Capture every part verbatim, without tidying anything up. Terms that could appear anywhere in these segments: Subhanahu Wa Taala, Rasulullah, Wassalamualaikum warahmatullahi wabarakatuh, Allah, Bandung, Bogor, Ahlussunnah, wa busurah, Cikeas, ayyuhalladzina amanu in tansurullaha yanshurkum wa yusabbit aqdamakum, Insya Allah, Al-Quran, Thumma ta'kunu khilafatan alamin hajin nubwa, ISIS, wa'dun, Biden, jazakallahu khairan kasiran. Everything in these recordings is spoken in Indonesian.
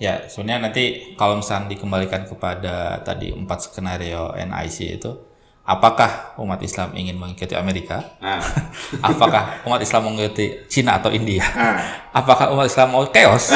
Ya, sebenarnya nanti kalau misalnya dikembalikan kepada tadi empat skenario N I C itu, apakah umat Islam ingin mengikuti Amerika? Ah. Apakah umat Islam mengikuti Cina atau India? Ah. Apakah umat Islam mau chaos?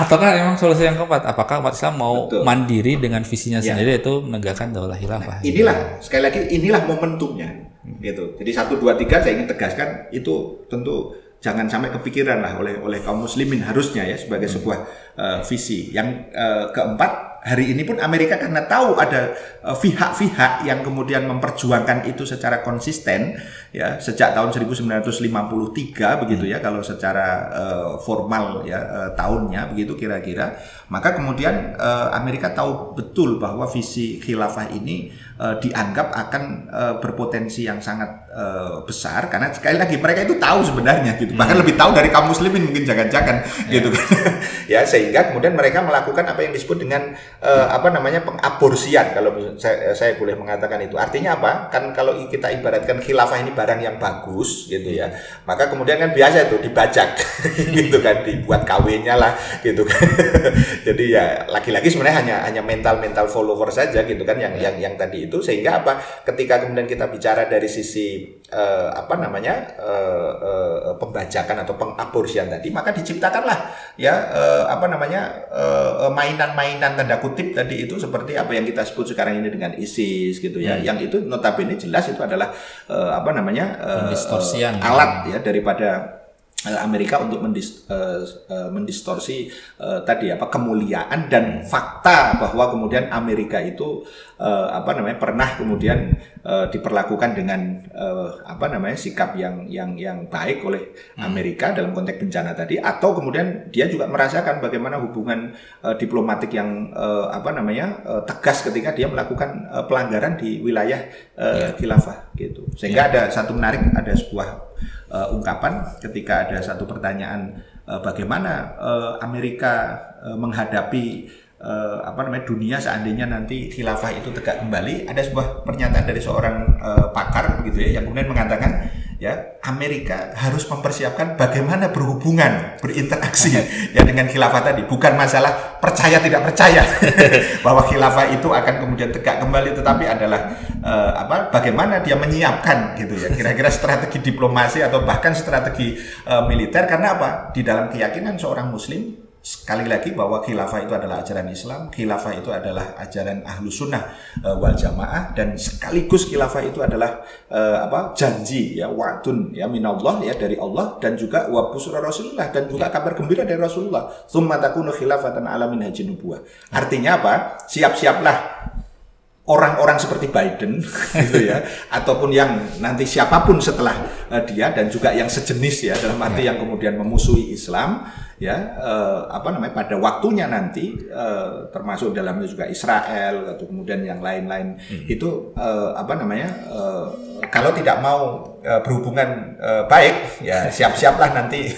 Ataukah memang solusi yang keempat? Apakah umat Islam mau Betul. mandiri dengan visinya ya. sendiri, itu menegakkan daulah khilafah? Nah, inilah, sekali lagi, inilah momentumnya. Gitu. Jadi satu, dua, tiga saya ingin tegaskan, itu tentu jangan sampai kepikiran lah oleh oleh kaum muslimin harusnya ya sebagai sebuah uh, visi. Yang uh, keempat, hari ini pun Amerika karena tahu ada pihak-pihak uh, yang kemudian memperjuangkan itu secara konsisten ya sejak tahun seribu sembilan ratus lima puluh tiga begitu ya, kalau secara uh, formal ya uh, tahunnya begitu kira-kira, maka kemudian uh, Amerika tahu betul bahwa visi khilafah ini uh, dianggap akan uh, berpotensi yang sangat Uh, besar, karena sekali lagi mereka itu tahu sebenarnya gitu, bahkan hmm. lebih tahu dari kaum muslimin mungkin jangan-jangan yeah. gitu ya, sehingga kemudian mereka melakukan apa yang disebut dengan uh, apa namanya pengaborsian, kalau saya, saya boleh mengatakan itu. Artinya apa? Kan kalau kita ibaratkan khilafah ini barang yang bagus gitu ya, maka kemudian kan biasa itu dibajak gitu kan, dibuat K W-nya lah gitu kan. Jadi ya laki-laki sebenarnya hanya hanya mental-mental follower saja gitu kan yang yang yang tadi itu, sehingga apa, ketika kemudian kita bicara dari sisi Uh, apa namanya uh, uh, pembajakan atau pengaborsian tadi, maka diciptakanlah ya uh, apa namanya uh, mainan-mainan tanda kutip tadi itu, seperti apa yang kita sebut sekarang ini dengan ISIS gitu ya, hmm. yang itu notabene jelas itu adalah uh, apa namanya uh, uh, alat ya daripada Amerika untuk mendis, uh, uh, mendistorsi uh, tadi apa kemuliaan dan fakta bahwa kemudian Amerika itu uh, apa namanya pernah kemudian uh, diperlakukan dengan uh, apa namanya sikap yang yang yang baik oleh Amerika dalam konteks bencana tadi, atau kemudian dia juga merasakan bagaimana hubungan uh, diplomatik yang uh, apa namanya uh, tegas ketika dia melakukan uh, pelanggaran di wilayah uh, khilafah gitu. Sehingga ada satu menarik, ada sebuah Uh, ungkapan ketika ada satu pertanyaan uh, bagaimana uh, Amerika uh, menghadapi uh, apa namanya dunia seandainya nanti khilafah itu tegak kembali, ada sebuah pernyataan dari seorang uh, pakar gitu ya, yang kemudian mengatakan ya Amerika harus mempersiapkan bagaimana berhubungan, berinteraksi ya dengan khilafah tadi, bukan masalah percaya tidak percaya bahwa khilafah itu akan kemudian tegak kembali, tetapi adalah Uh, apa bagaimana dia menyiapkan gitu ya kira-kira strategi diplomasi atau bahkan strategi uh, militer. Karena apa, di dalam keyakinan seorang muslim sekali lagi bahwa khilafah itu adalah ajaran Islam, khilafah itu adalah ajaran Ahlussunnah uh, wal Jamaah, dan sekaligus khilafah itu adalah uh, apa janji ya, wa'dun ya minallah ya dari Allah, dan juga wa busurah Rasulullah, dan juga kabar gembira dari Rasulullah, thumma ta'kunu khilafatan alamin hajin nubwa. Artinya apa, siap-siaplah orang-orang seperti Biden gitu ya, ataupun yang nanti siapapun setelah uh, dia, dan juga yang sejenis ya, dalam arti yang kemudian memusuhi Islam ya, uh, apa namanya pada waktunya nanti, uh, termasuk dalamnya juga Israel atau kemudian yang lain-lain hmm. itu uh, apa namanya uh, kalau tidak mau uh, berhubungan uh, baik ya siap-siaplah nanti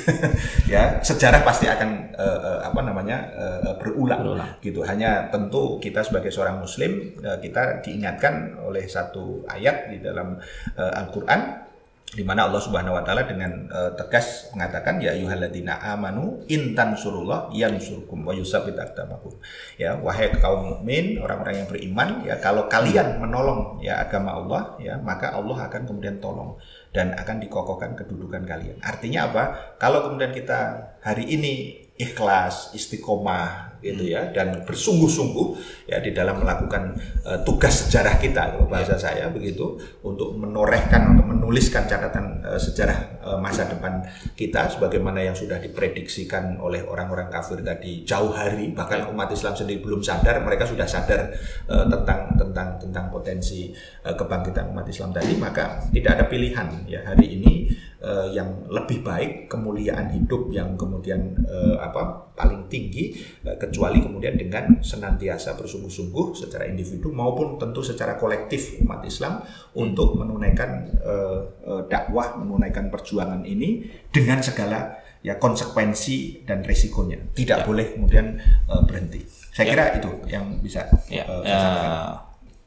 ya, sejarah pasti akan uh, uh, apa namanya uh, berulang, berulang gitu. Hanya tentu kita sebagai seorang muslim uh, kita diingatkan oleh satu ayat di dalam uh, Al-Quran, di mana Allah Subhanahu Wa Taala dengan uh, tegas mengatakan ya ayyuhalladzina amanu in tansurullaha yanshurkum wa yusabbit aqdamakum. Ya, wahai kaum mukmin, orang-orang yang beriman ya, kalau kalian menolong ya agama Allah ya, maka Allah akan kemudian tolong dan akan dikokohkan kedudukan kalian. Artinya apa? Kalau kemudian kita hari ini ikhlas, istiqomah gitu ya, dan bersungguh-sungguh ya di dalam melakukan uh, tugas sejarah kita, kalau bahasa saya begitu, untuk menorehkan, untuk menuliskan catatan uh, sejarah uh, masa depan kita sebagaimana yang sudah diprediksikan oleh orang-orang kafir tadi jauh hari, bahkan umat Islam sendiri belum sadar, mereka sudah sadar uh, tentang tentang tentang potensi uh, kebangkitan umat Islam tadi. Maka tidak ada pilihan ya hari ini Uh, yang lebih baik, kemuliaan hidup yang kemudian uh, apa paling tinggi, uh, kecuali kemudian dengan senantiasa bersungguh-sungguh secara individu maupun tentu secara kolektif umat Islam untuk menunaikan uh, uh, dakwah, menunaikan perjuangan ini dengan segala ya konsekuensi dan resikonya, tidak ya. boleh kemudian uh, berhenti. Saya ya. kira itu yang bisa ya. Uh, saya sampaikan. Uh,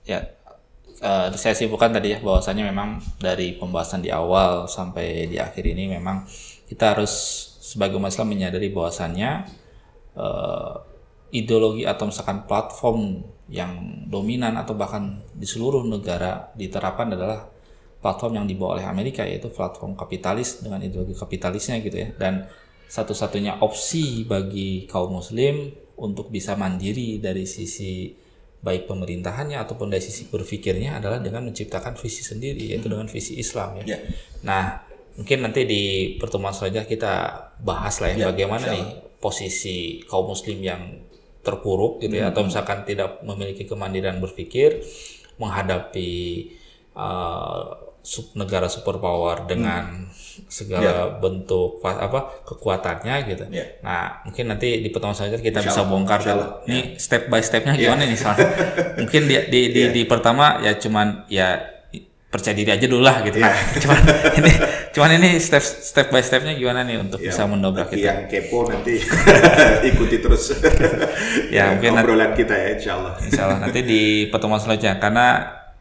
ya. Uh, saya sibukkan tadi ya, bahwasannya memang dari pembahasan di awal sampai di akhir ini memang kita harus sebagai umat Islam menyadari bahwasannya uh, ideologi atau misalkan platform yang dominan atau bahkan di seluruh negara diterapkan adalah platform yang dibawa oleh Amerika, yaitu platform kapitalis dengan ideologi kapitalisnya gitu ya. Dan satu-satunya opsi bagi kaum muslim untuk bisa mandiri dari sisi baik pemerintahannya ataupun dari sisi berpikirnya adalah dengan menciptakan visi sendiri, yaitu dengan visi Islam ya. Yeah. Nah, mungkin nanti di pertemuan selanjutnya kita bahas lah ya, yeah, bagaimana nih posisi kaum muslim yang terpuruk gitu ya, mm-hmm. atau misalkan tidak memiliki kemandirian berpikir menghadapi uh, sub negara superpower dengan mm. segala yeah. bentuk apa kekuatannya gitu. Yeah. Nah, mungkin nanti di pertemuan selanjutnya kita Insya bisa Allah. bongkar dulu ini yeah. step by stepnya yeah. gimana nih soalnya. Mungkin di di di, yeah. di pertama ya cuman ya percaya diri aja dulu lah gitu. Yeah. Nah, cuman ini cuman ini step step by stepnya gimana nih untuk yeah. bisa mendobrak itu. Yang kepo nanti ikuti terus. ya, mungkin obrolan nanti, kita ya Insya Allah. Insya Allah nanti di pertemuan selanjutnya karena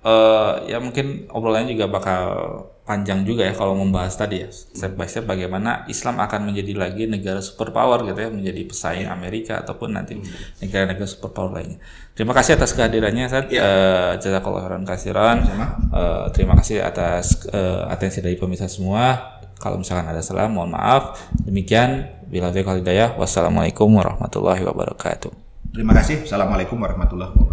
uh, ya mungkin obrolannya juga bakal panjang juga ya kalau membahas tadi ya step by step bagaimana Islam akan menjadi lagi negara superpower gitu ya, menjadi pesaing Amerika ataupun nanti negara-negara superpower lainnya. Terima kasih atas kehadirannya Ustaz. Ya. Uh, jazakallahu khairan kasiran. Uh, terima kasih atas uh, atensi dari pemirsa semua. Kalau misalkan ada salah mohon maaf. Demikian bila fiqh hidayah. Wassalamualaikum warahmatullahi wabarakatuh. Terima kasih. Assalamualaikum warahmatullahi wabarakatuh.